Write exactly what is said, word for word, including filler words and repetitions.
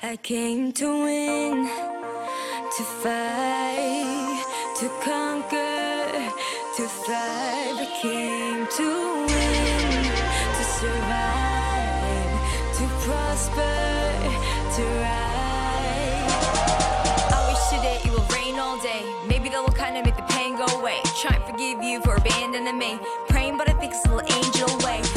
I came to win, to fight, to conquer, to thrive. I came to win, to survive, to prosper, to rise. I wish today it will rain all day. Maybe that will kind of make the pain go away. Try and forgive you for abandoning me. Praying but I think it's a little angel way.